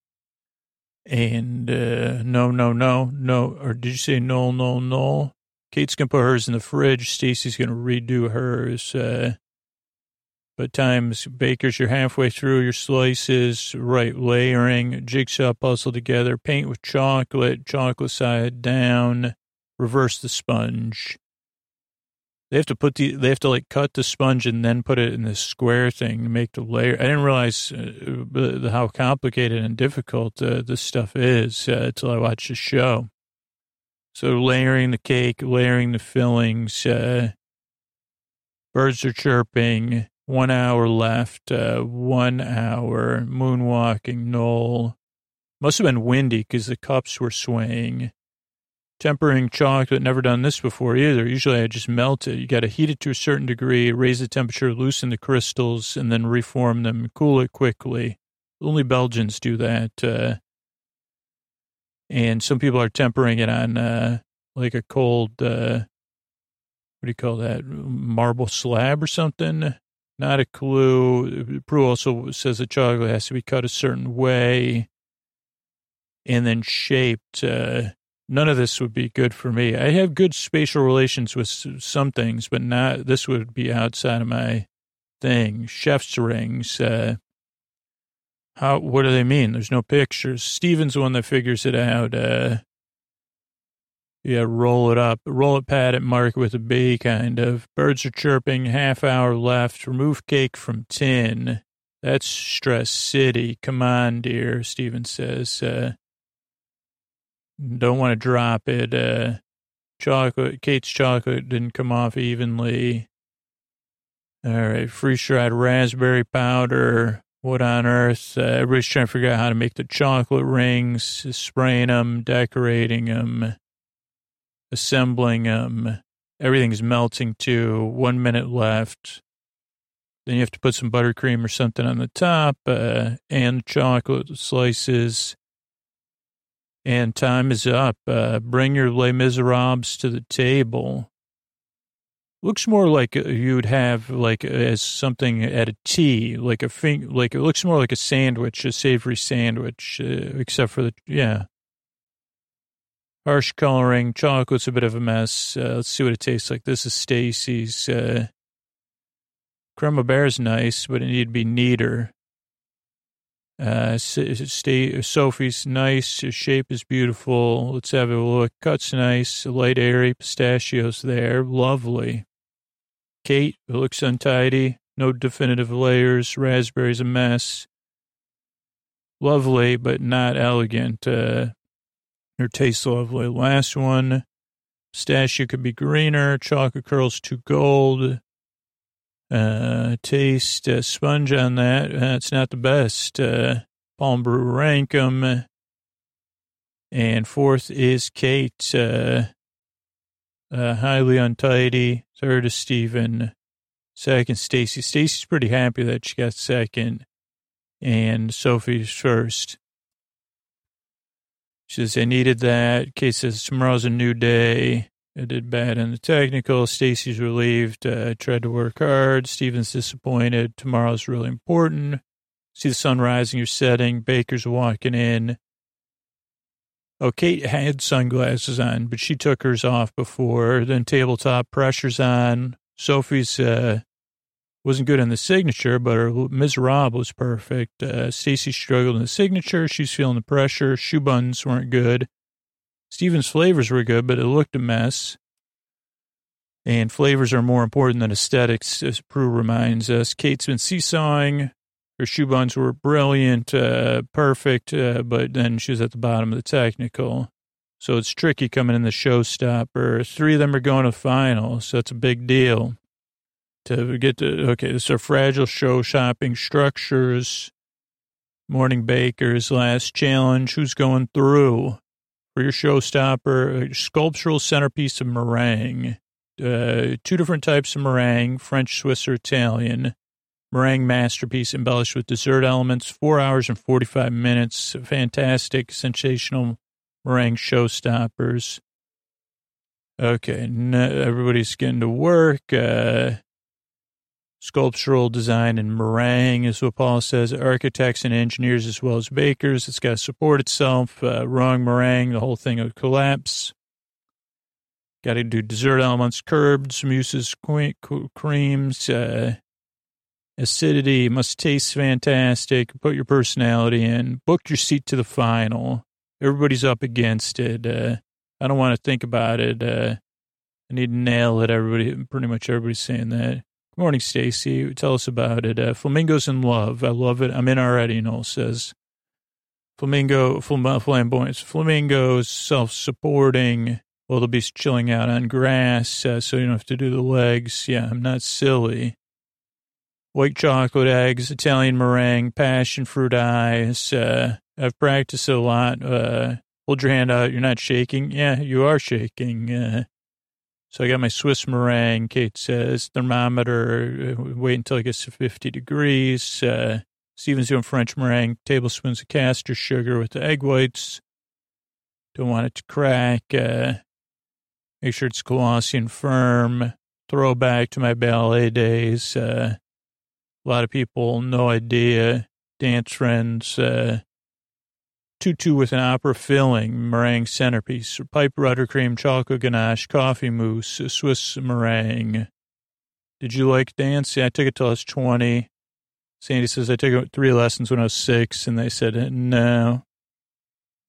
And uh, no, no, no, no. Or did you say no, no, no? Kate's going to put hers in the fridge. Stacy's going to redo hers. Uh, But times bakers, you're halfway through your slices, right layering, jigsaw puzzle together, paint with chocolate, chocolate side down, reverse the sponge. They have to put the, they have to like cut the sponge and then put it in this square thing to make the layer. I didn't realize uh, how complicated and difficult uh, this stuff is uh, until I watched the show. So layering the cake, layering the fillings, uh, birds are chirping, one hour left, uh, one hour, moonwalking, Noel. Must have been windy because the cups were swaying. Tempering chocolate, never done this before either. Usually I just melt it. You got to heat it to a certain degree, raise the temperature, loosen the crystals, and then reform them, cool it quickly. Only Belgians do that. Uh, and some people are tempering it on uh, like a cold, uh, what do you call that, marble slab or something? Not a clue. Prue also says the chocolate has to be cut a certain way and then shaped. Uh, None of this would be good for me. I have good spatial relations with some things, but not, this would be outside of my thing. Chef's rings. Uh, how, what do they mean? There's no pictures. Steven's the one that figures it out. Uh, yeah, roll it up. Roll it, pat it, mark it with a B, kind of. Birds are chirping, half hour left. Remove cake from tin. That's Stress City. Come on, dear, Steven says. Uh, Don't want to drop it. Uh, chocolate, Kate's chocolate didn't come off evenly. All right, freeze-dried raspberry powder. What on earth? Uh, everybody's trying to figure out how to make the chocolate rings, spraying them, decorating them, assembling them. Everything's melting too. One minute left. Then you have to put some buttercream or something on the top uh, and chocolate slices. And time is up. Uh, bring your Les Miserables to the table. Looks more like you'd have like as something at a tea, like a thing, like it looks more like a sandwich, a savory sandwich, uh, except for the, yeah. Harsh coloring. Chocolate's a bit of a mess. Uh, let's see what it tastes like. This is Stacy's. Uh, creme de beurre's nice, but it needed to be neater. Uh, Sophie's nice. His shape is beautiful. Let's have a look. Cut's nice. Light, airy. Pistachios there. Lovely. Kate, it looks untidy. No definitive layers. Raspberry's a mess. Lovely, but not elegant. Uh, or tastes lovely. Last one. Pistachio could be greener. Chocolate curls to gold. Uh, taste, uh, sponge on that. Uh, it's not the best. Uh, Palm Brew Rankum. And fourth is Kate. Uh, uh, highly untidy. Third is Steven. Second, Stacy. Stacy's pretty happy that she got second. And Sophie's first. She says, I needed that. Kate says, tomorrow's a new day. I did bad in the technical. Stacy's relieved. Uh, tried to work hard. Steven's disappointed. Tomorrow's really important. See the sun rising or setting. Baker's walking in. Oh, Kate had sunglasses on, but she took hers off before. Then tabletop pressure's on. Sophie's uh, wasn't good in the signature, but her Miserable was perfect. Uh, Stacy struggled in the signature. She's feeling the pressure. Shoe buns weren't good. Steven's flavors were good, but it looked a mess. And flavors are more important than aesthetics, as Prue reminds us. Kate's been seesawing. Her shoe buns were brilliant, uh, perfect, uh, but then she was at the bottom of the technical. So it's tricky coming in the showstopper. Three of them are going to final, so it's a big deal. To get to, okay, this are fragile show shopping structures. Morning Baker's last challenge. Who's going through? For your showstopper, a sculptural centerpiece of meringue, uh, two different types of meringue, French, Swiss, or Italian. Meringue masterpiece embellished with dessert elements, four hours and forty-five minutes. Fantastic, sensational meringue showstoppers. Okay, everybody's getting to work. Uh, sculptural design and meringue is what Paul says. Architects and engineers as well as bakers. It's got to support itself. Uh, wrong meringue, the whole thing will collapse. Got to do dessert elements, curbs, mousses, creams, uh, acidity. Must taste fantastic. Put your personality in. Booked your seat to the final. Everybody's up against it. Uh, I don't want to think about it. Uh, I need to nail it. Everybody, pretty much everybody's saying that. Good morning, Stacy. Tell us about it. Uh, Flamingo's in love. I love it. I'm in already, Noel says. Flamingo, fl- flamboyance. Flamingo's self-supporting. Well, they'll be chilling out on grass, uh, so you don't have to do the legs. Yeah, I'm not silly. White chocolate eggs, Italian meringue, passion fruit eyes. Uh, I've practiced a lot. Uh, hold your hand out. You're not shaking. Yeah, you are shaking. Uh, So I got my Swiss meringue, Kate says, thermometer, wait until it gets to fifty degrees. Uh, Steven's doing French meringue, tablespoons of castor sugar with the egg whites. Don't want it to crack. Uh, make sure it's glossy and firm. Throwback to my ballet days. Uh, a lot of people, no idea. Dance friends. Uh, Tutu with an opera filling, meringue centerpiece, pipe rudder cream, chocolate ganache, coffee mousse, Swiss meringue. Did you like dance? Yeah, I took it till I was twenty. Sandy says, I took three lessons when I was six, and they said, no.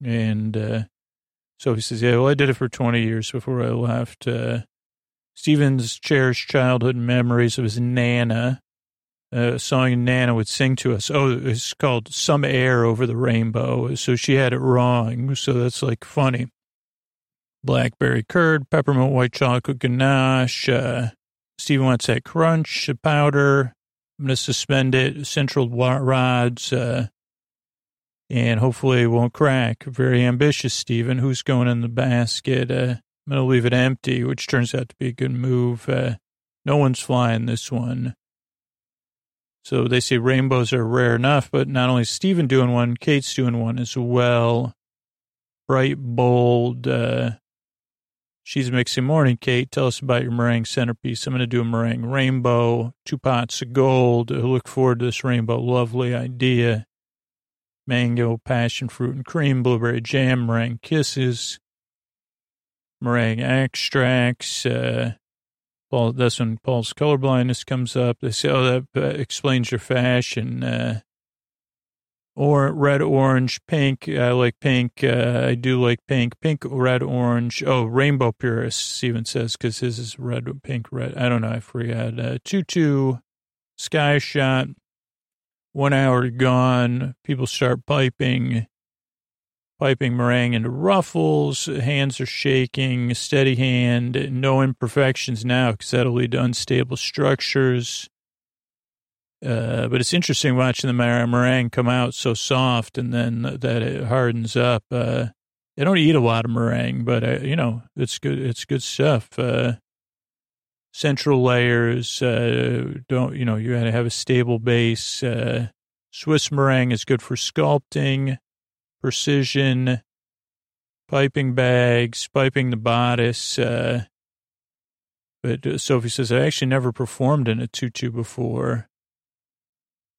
And uh, Sophie says, yeah, well, I did it for twenty years before I left. Uh, Stephen's cherished childhood memories of his Nana. A uh, song Nana would sing to us. Oh, it's called Some Air Over the Rainbow. So she had it wrong. So that's like funny. Blackberry curd, peppermint white chocolate ganache. Uh, Steven wants that crunch powder. I'm going to suspend it, central rods, uh, and hopefully it won't crack. Very ambitious, Steven. Who's going in the basket? Uh, I'm going to leave it empty, which turns out to be a good move. Uh, no one's flying this one. So they say rainbows are rare enough, but not only is Steven doing one, Kate's doing one as well. Bright, bold. Uh, she's mixing morning. Kate, tell us about your meringue centerpiece. I'm going to do a meringue rainbow, two pots of gold. I look forward to this rainbow. Lovely idea. Mango, passion fruit and cream, blueberry jam, meringue kisses, meringue extracts, uh, Paul, that's when Paul's colorblindness comes up. They say, oh, that uh, explains your fashion. Uh, or red, orange, pink. I like pink. Uh, I do like pink. Pink, red, orange. Oh, rainbow purist, Steven says, because his is red, pink, red. I don't know. I forgot. Uh, Tutu, sky shot, one hour gone. People start piping. Piping meringue into ruffles, hands are shaking, steady hand, no imperfections now because that'll lead to unstable structures. Uh, but it's interesting watching the meringue come out so soft and then that it hardens up. Uh, I don't eat a lot of meringue, but, uh, you know, it's good It's good stuff. Uh, central layers, uh, don't you know, you got to have a stable base. Uh, Swiss meringue is good for sculpting. Precision, piping bags, piping the bodice. Uh, but Sophie says, I actually never performed in a tutu before.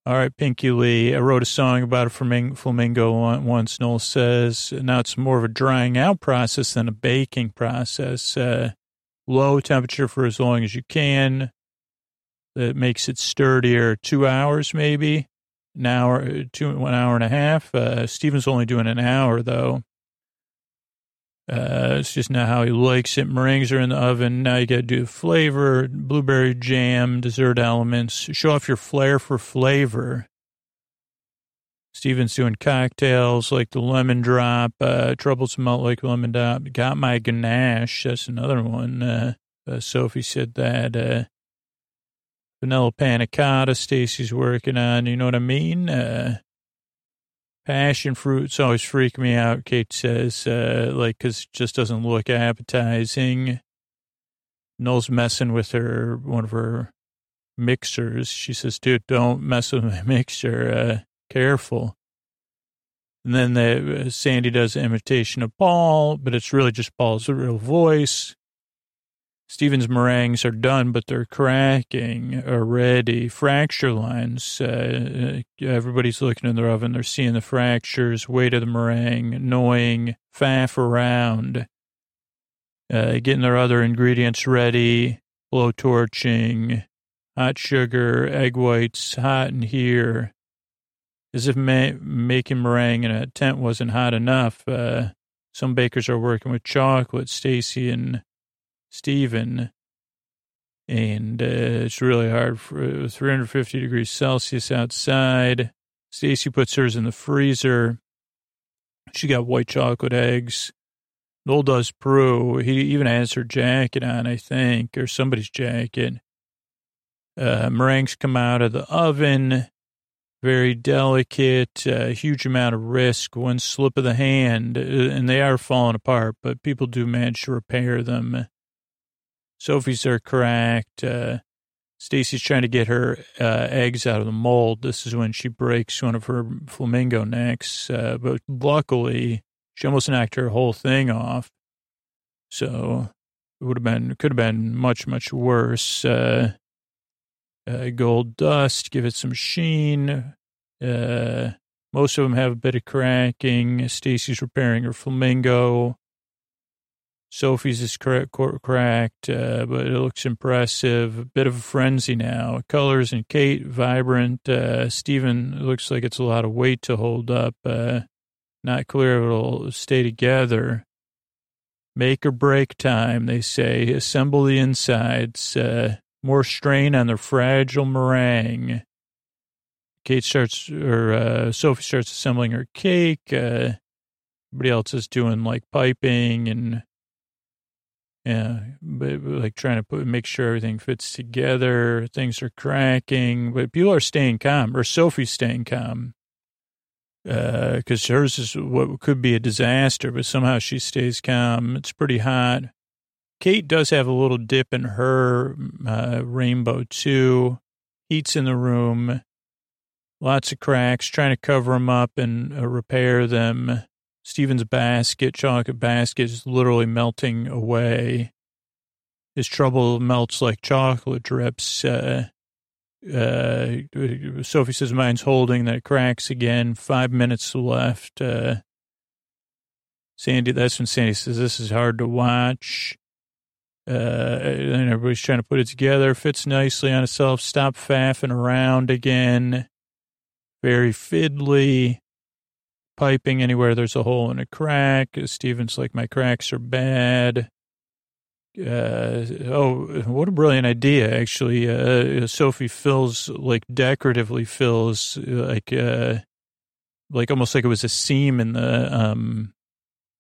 All right, Pinky Lee. I wrote a song about a flaming- flamingo once, Noel says. Now it's more of a drying out process than a baking process. Uh, low temperature for as long as you can. That makes it sturdier. Two hours maybe. An hour, two, one hour and a half. Uh, Steven's only doing an hour, though. Uh, it's just not how he likes it. Meringues are in the oven. Now you got to do flavor, blueberry jam, dessert elements. Show off your flair for flavor. Steven's doing cocktails like the lemon drop, uh, troubles melt like lemon drop. Got my ganache. That's another one. Uh, uh, Sophie said that. Uh, Vanilla panna cotta, Stacy's working on, you know what I mean? Uh, passion fruits always freak me out, Kate says, uh, like, because it just doesn't look appetizing. Noel's messing with her, one of her mixers. She says, dude, don't mess with my mixer. Uh, careful. And then the, uh, Sandy does an imitation of Paul, but it's really just Paul's real voice. Steven's meringues are done, but they're cracking already. Fracture lines. Uh, everybody's looking in their oven. They're seeing the fractures, weight of the meringue, annoying, faff around, uh, getting their other ingredients ready, blow torching, hot sugar, egg whites, hot in here. As if ma- making meringue in a tent wasn't hot enough. Uh, some bakers are working with chocolate. Stacy and Stephen, and uh, it's really hard. For, it was three hundred fifty degrees Celsius outside. Stacy puts hers in the freezer. She got white chocolate eggs. Noel does Peru. He even has her jacket on, I think, or somebody's jacket. Uh, meringues come out of the oven. Very delicate, uh, huge amount of risk, one slip of the hand, and they are falling apart, but people do manage to repair them. Sophie's are cracked. Uh, Stacy's trying to get her uh, eggs out of the mold. This is when she breaks one of her flamingo necks, uh, but luckily she almost knocked her whole thing off. So it would have been, could have been much, much worse. Uh, Uh, gold dust, give it some sheen. Uh, most of them have a bit of cracking. Stacy's repairing her flamingo. Sophie's is crack, cracked, uh, but it looks impressive. A bit of a frenzy now. Colors and Kate, vibrant. Uh, Stephen, it looks like it's a lot of weight to hold up. Uh, not clear if it'll stay together. Make or break time, they say. Assemble the insides. Uh, More strain on their fragile meringue. Kate starts, or uh, Sophie starts assembling her cake. Uh, everybody else is doing like piping and, yeah, but, like trying to put, make sure everything fits together. Things are cracking, but people are staying calm, or Sophie's staying calm. Because uh, hers is what could be a disaster, but somehow she stays calm. It's pretty hot. Kate does have a little dip in her uh, rainbow, too. Heat's in the room. Lots of cracks, trying to cover them up and uh, repair them. Stephen's basket, chocolate basket, is literally melting away. His trouble melts like chocolate drips. Uh, uh, Sophie says mine's holding, then it cracks again. Five minutes left. Uh, Sandy, that's when Sandy says, this is hard to watch. Uh, and everybody's trying to put it together. Fits nicely on itself. Stop faffing around again. Very fiddly. Piping anywhere there's a hole and a crack. Stephen's like, my cracks are bad. Uh, oh, what a brilliant idea, actually. Uh, Sophie fills, like, decoratively fills, like, uh, like almost like it was a seam in the, um,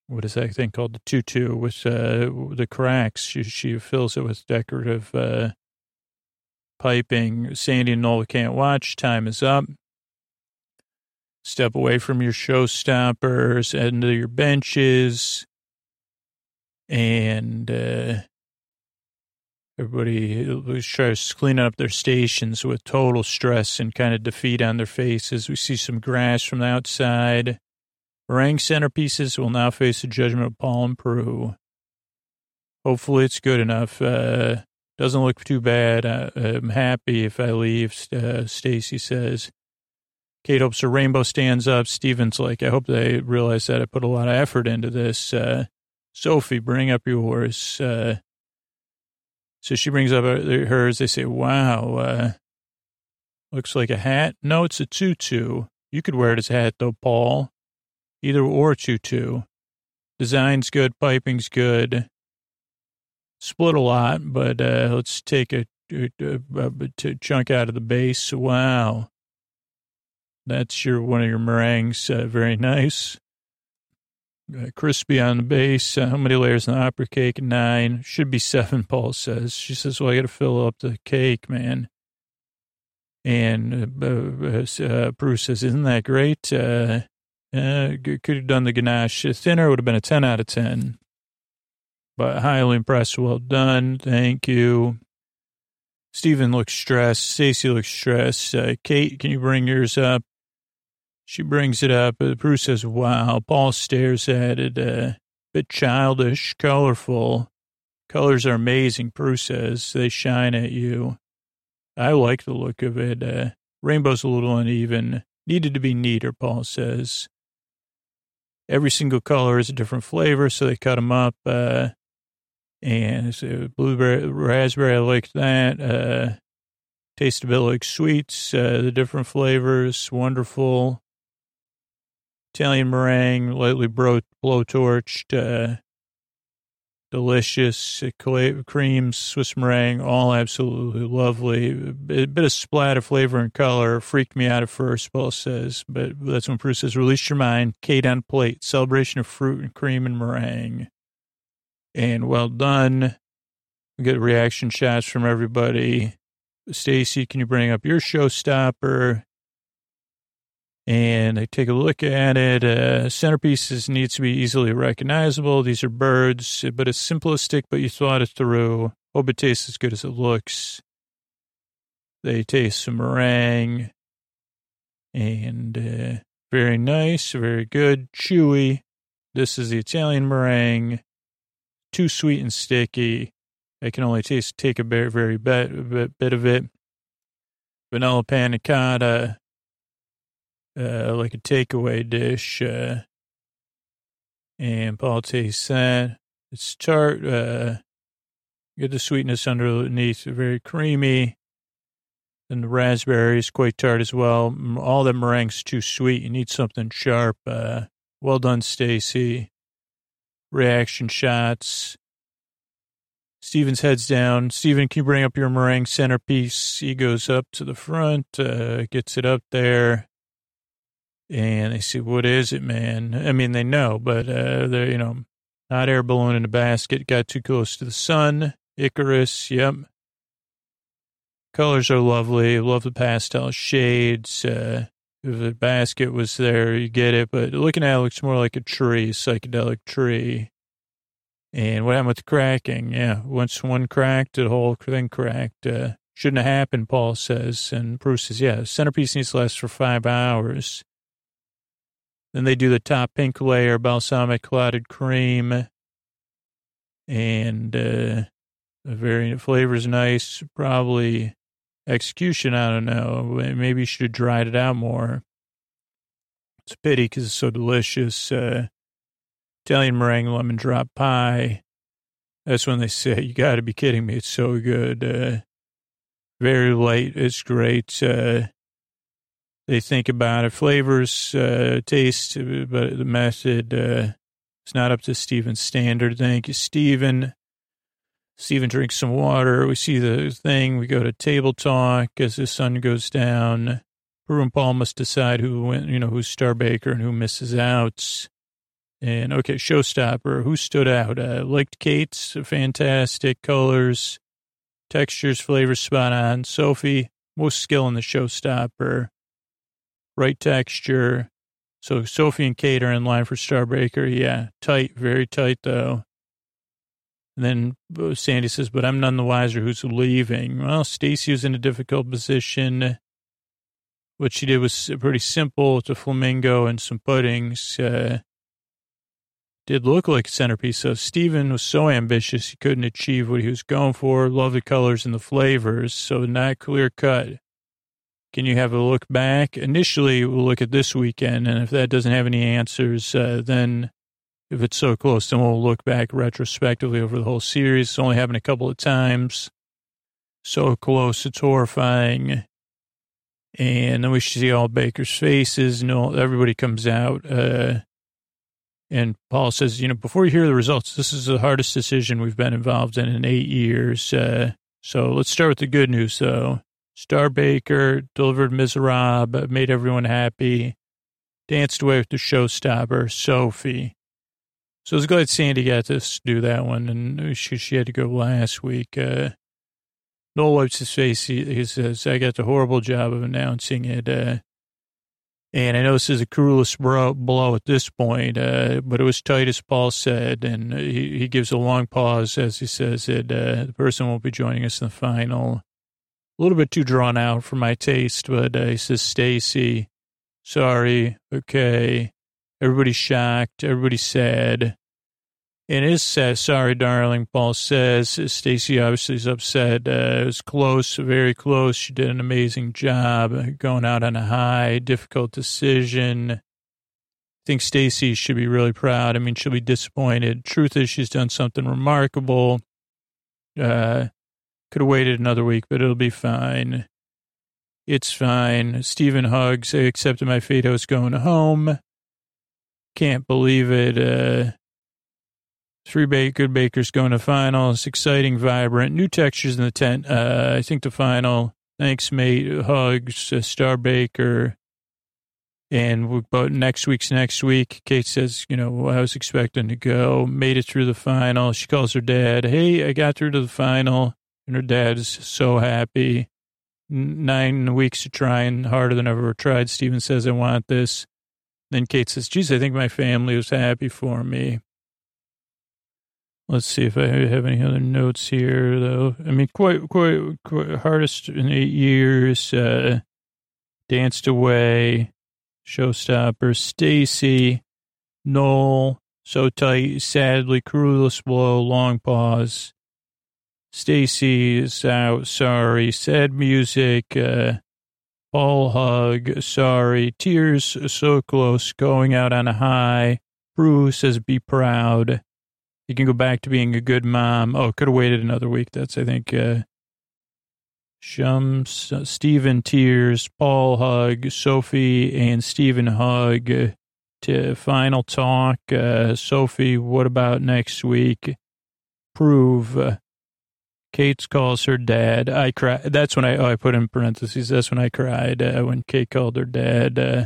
what is that thing called? The tutu with uh, the cracks. She, she fills it with decorative uh, piping. Sandy and Noel can't watch. Time is up. Step away from your showstoppers, head into your benches. And uh, everybody tries to clean up their stations with total stress and kind of defeat on their faces. We see some grass from the outside. Meringue centerpieces will now face the judgment of Paul and Peru. Hopefully it's good enough. Uh, doesn't look too bad. I, I'm happy if I leave, uh, Stacy says. Kate hopes her rainbow stands up. Stephen's like, I hope they realize that I put a lot of effort into this. Uh, Sophie, bring up yours. Uh, so she brings up hers. They say, wow, uh, looks like a hat. No, it's a tutu. You could wear it as a hat, though, Paul. Either or tutu. Design's good. Piping's good. Split a lot, but uh, let's take a, a, a, a chunk out of the base. Wow. That's your one of your meringues. Uh, very nice. Uh, crispy on the base. Uh, how many layers in the opera cake? Nine. Should be seven, Paul says. She says, well, I got to fill up the cake, man. And uh, uh, Bruce says, isn't that great? Uh Uh, could have done the ganache thinner. Would have been a ten out of ten. But highly impressed. Well done. Thank you. Stephen looks stressed. Stacy looks stressed. Uh, Kate, can you bring yours up? She brings it up. Uh, Bruce says, wow. Paul stares at it. Uh, bit childish, colorful. Colors are amazing, Bruce says. They shine at you. I like the look of it. Uh, rainbow's a little uneven. Needed to be neater, Paul says. Every single color is a different flavor, so they cut them up. Uh, and so blueberry, raspberry, I like that. Uh, taste a bit like sweets, uh, the different flavors, wonderful. Italian meringue, lightly blow-torched. Uh, delicious, cream, Swiss meringue, all absolutely lovely. A bit of splatter flavor and color freaked me out at first, Paul says, but that's when Prue says, release your mind, cake on plate, celebration of fruit and cream and meringue. And well done. We get reaction shots from everybody. Stacy, can you bring up your showstopper? And I take a look at it. Uh, centerpieces need to be easily recognizable. These are birds, but it's simplistic, but you thought it through. Hope it tastes as good as it looks. They taste some meringue. And uh, very nice, very good, chewy. This is the Italian meringue. Too sweet and sticky. I can only taste, take a very, very bit, bit, bit of it. Vanilla panna cotta. Uh, like a takeaway dish, uh, and Paul tastes that. It's tart, uh, get the sweetness underneath, very creamy, and the raspberry is quite tart as well. All the meringue's too sweet. You need something sharp. Uh, well done, Stacy. Reaction shots. Steven's head's down. Steven, can you bring up your meringue centerpiece? He goes up to the front, uh, gets it up there. And they say, what is it, man? I mean, they know, but uh, they're, you know, hot air balloon in a basket, got too close to the sun, Icarus, yep. Colors are lovely, love the pastel shades. Uh, if the basket was there, you get it, but looking at it, it looks more like a tree, psychedelic tree. And what happened with the cracking? Yeah, once one cracked, the whole thing cracked. Uh, shouldn't have happened, Paul says. And Bruce says, yeah, the centerpiece needs to last for five hours. Then they do the top pink layer, balsamic clotted cream, and uh, the very flavor's nice. Probably execution, I don't know. Maybe you should have dried it out more. It's a pity because it's so delicious. Uh, Italian meringue lemon drop pie. That's when they say, you got to be kidding me. It's so good. Uh, very light. It's great. Uh, They think about it, flavors, uh, taste, but the method, uh, it's not up to Stephen's standard. Thank you, Stephen. Stephen drinks some water. We see the thing. We go to table talk as the sun goes down. Prue and Paul must decide who went, you know, who's star baker and who misses out. And okay, showstopper, who stood out? Uh, liked Kate's, fantastic colors, textures, flavors, spot on. Sophie, most skill in the showstopper. Right texture. So Sophie and Kate are in line for star baker. Yeah, tight, very tight, though. And then Sandy says, but I'm none the wiser who's leaving. Well, Stacy was in a difficult position. What she did was pretty simple. It's a flamingo and some puddings. Uh, did look like a centerpiece. So Stephen was so ambitious he couldn't achieve what he was going for. Love the colors and the flavors. So not clear cut. Can you have a look back? Initially, we'll look at this weekend, and if that doesn't have any answers, uh, then if it's so close, then we'll look back retrospectively over the whole series. It's only happened a couple of times. So close, it's horrifying. And then we see all Baker's faces. No, everybody comes out. Uh, and Paul says, you know, before you hear the results, this is the hardest decision we've been involved in in eight years. Uh, so let's start with the good news, though. Star baker delivered Miserable, made everyone happy, danced away with the showstopper, Sophie. So I was glad Sandy got to do that one, and she, she had to go last week. Uh, Noel wipes his face. He, he says, I got the horrible job of announcing it. Uh, and I know this is the cruelest bro- blow at this point, uh, but it was tight, as Paul said, and he, he gives a long pause as he says that uh, the person won't be joining us in the final. A little bit too drawn out for my taste, but uh, he says, Stacy, sorry, okay. Everybody's shocked, everybody's sad. And it is sad, sorry, darling, Paul says. Stacy obviously is upset. Uh, it was close, very close. She did an amazing job going out on a high, difficult decision. I think Stacy should be really proud. I mean, she'll be disappointed. Truth is, she's done something remarkable. Uh, Could have waited another week, but it'll be fine. It's fine. Stephen hugs. I accepted my fate. I was going home. Can't believe it. Uh, Three bake, good bakers going to final. It's exciting, vibrant. New textures in the tent. Uh, I think the final. Thanks, mate. Hugs, uh, Star Baker. And about next week's next week. Kate says, you know, I was expecting to go. Made it through the final. She calls her dad. Hey, I got through to the final. And her dad is so happy. Nine weeks of trying, harder than I've ever tried. Steven says, I want this. Then Kate says, geez, I think my family was happy for me. Let's see if I have any other notes here, though. I mean, quite, quite, quite hardest in eight years. Uh, danced away. Showstopper. Stacy. Noel. So tight. Sadly, cruelest blow. Long pause. Stacy is out. Sorry. Sad music. Uh, Paul hug. Sorry. Tears. So close. Going out on a high. Bruce says, be proud. You can go back to being a good mom. Oh, could have waited another week. That's, I think, uh, Shums, uh, Stephen tears, Paul hug, Sophie and Stephen hug. Uh, to final talk, uh, Sophie, what about next week? Prove. Uh, Kate calls her dad. I cry. That's when I, oh, I put in parentheses. That's when I cried, uh, when Kate called her dad. Uh,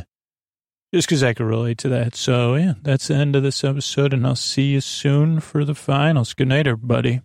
Just because I could relate to that. So, yeah, that's the end of this episode, and I'll see you soon for the finals. Good night, everybody.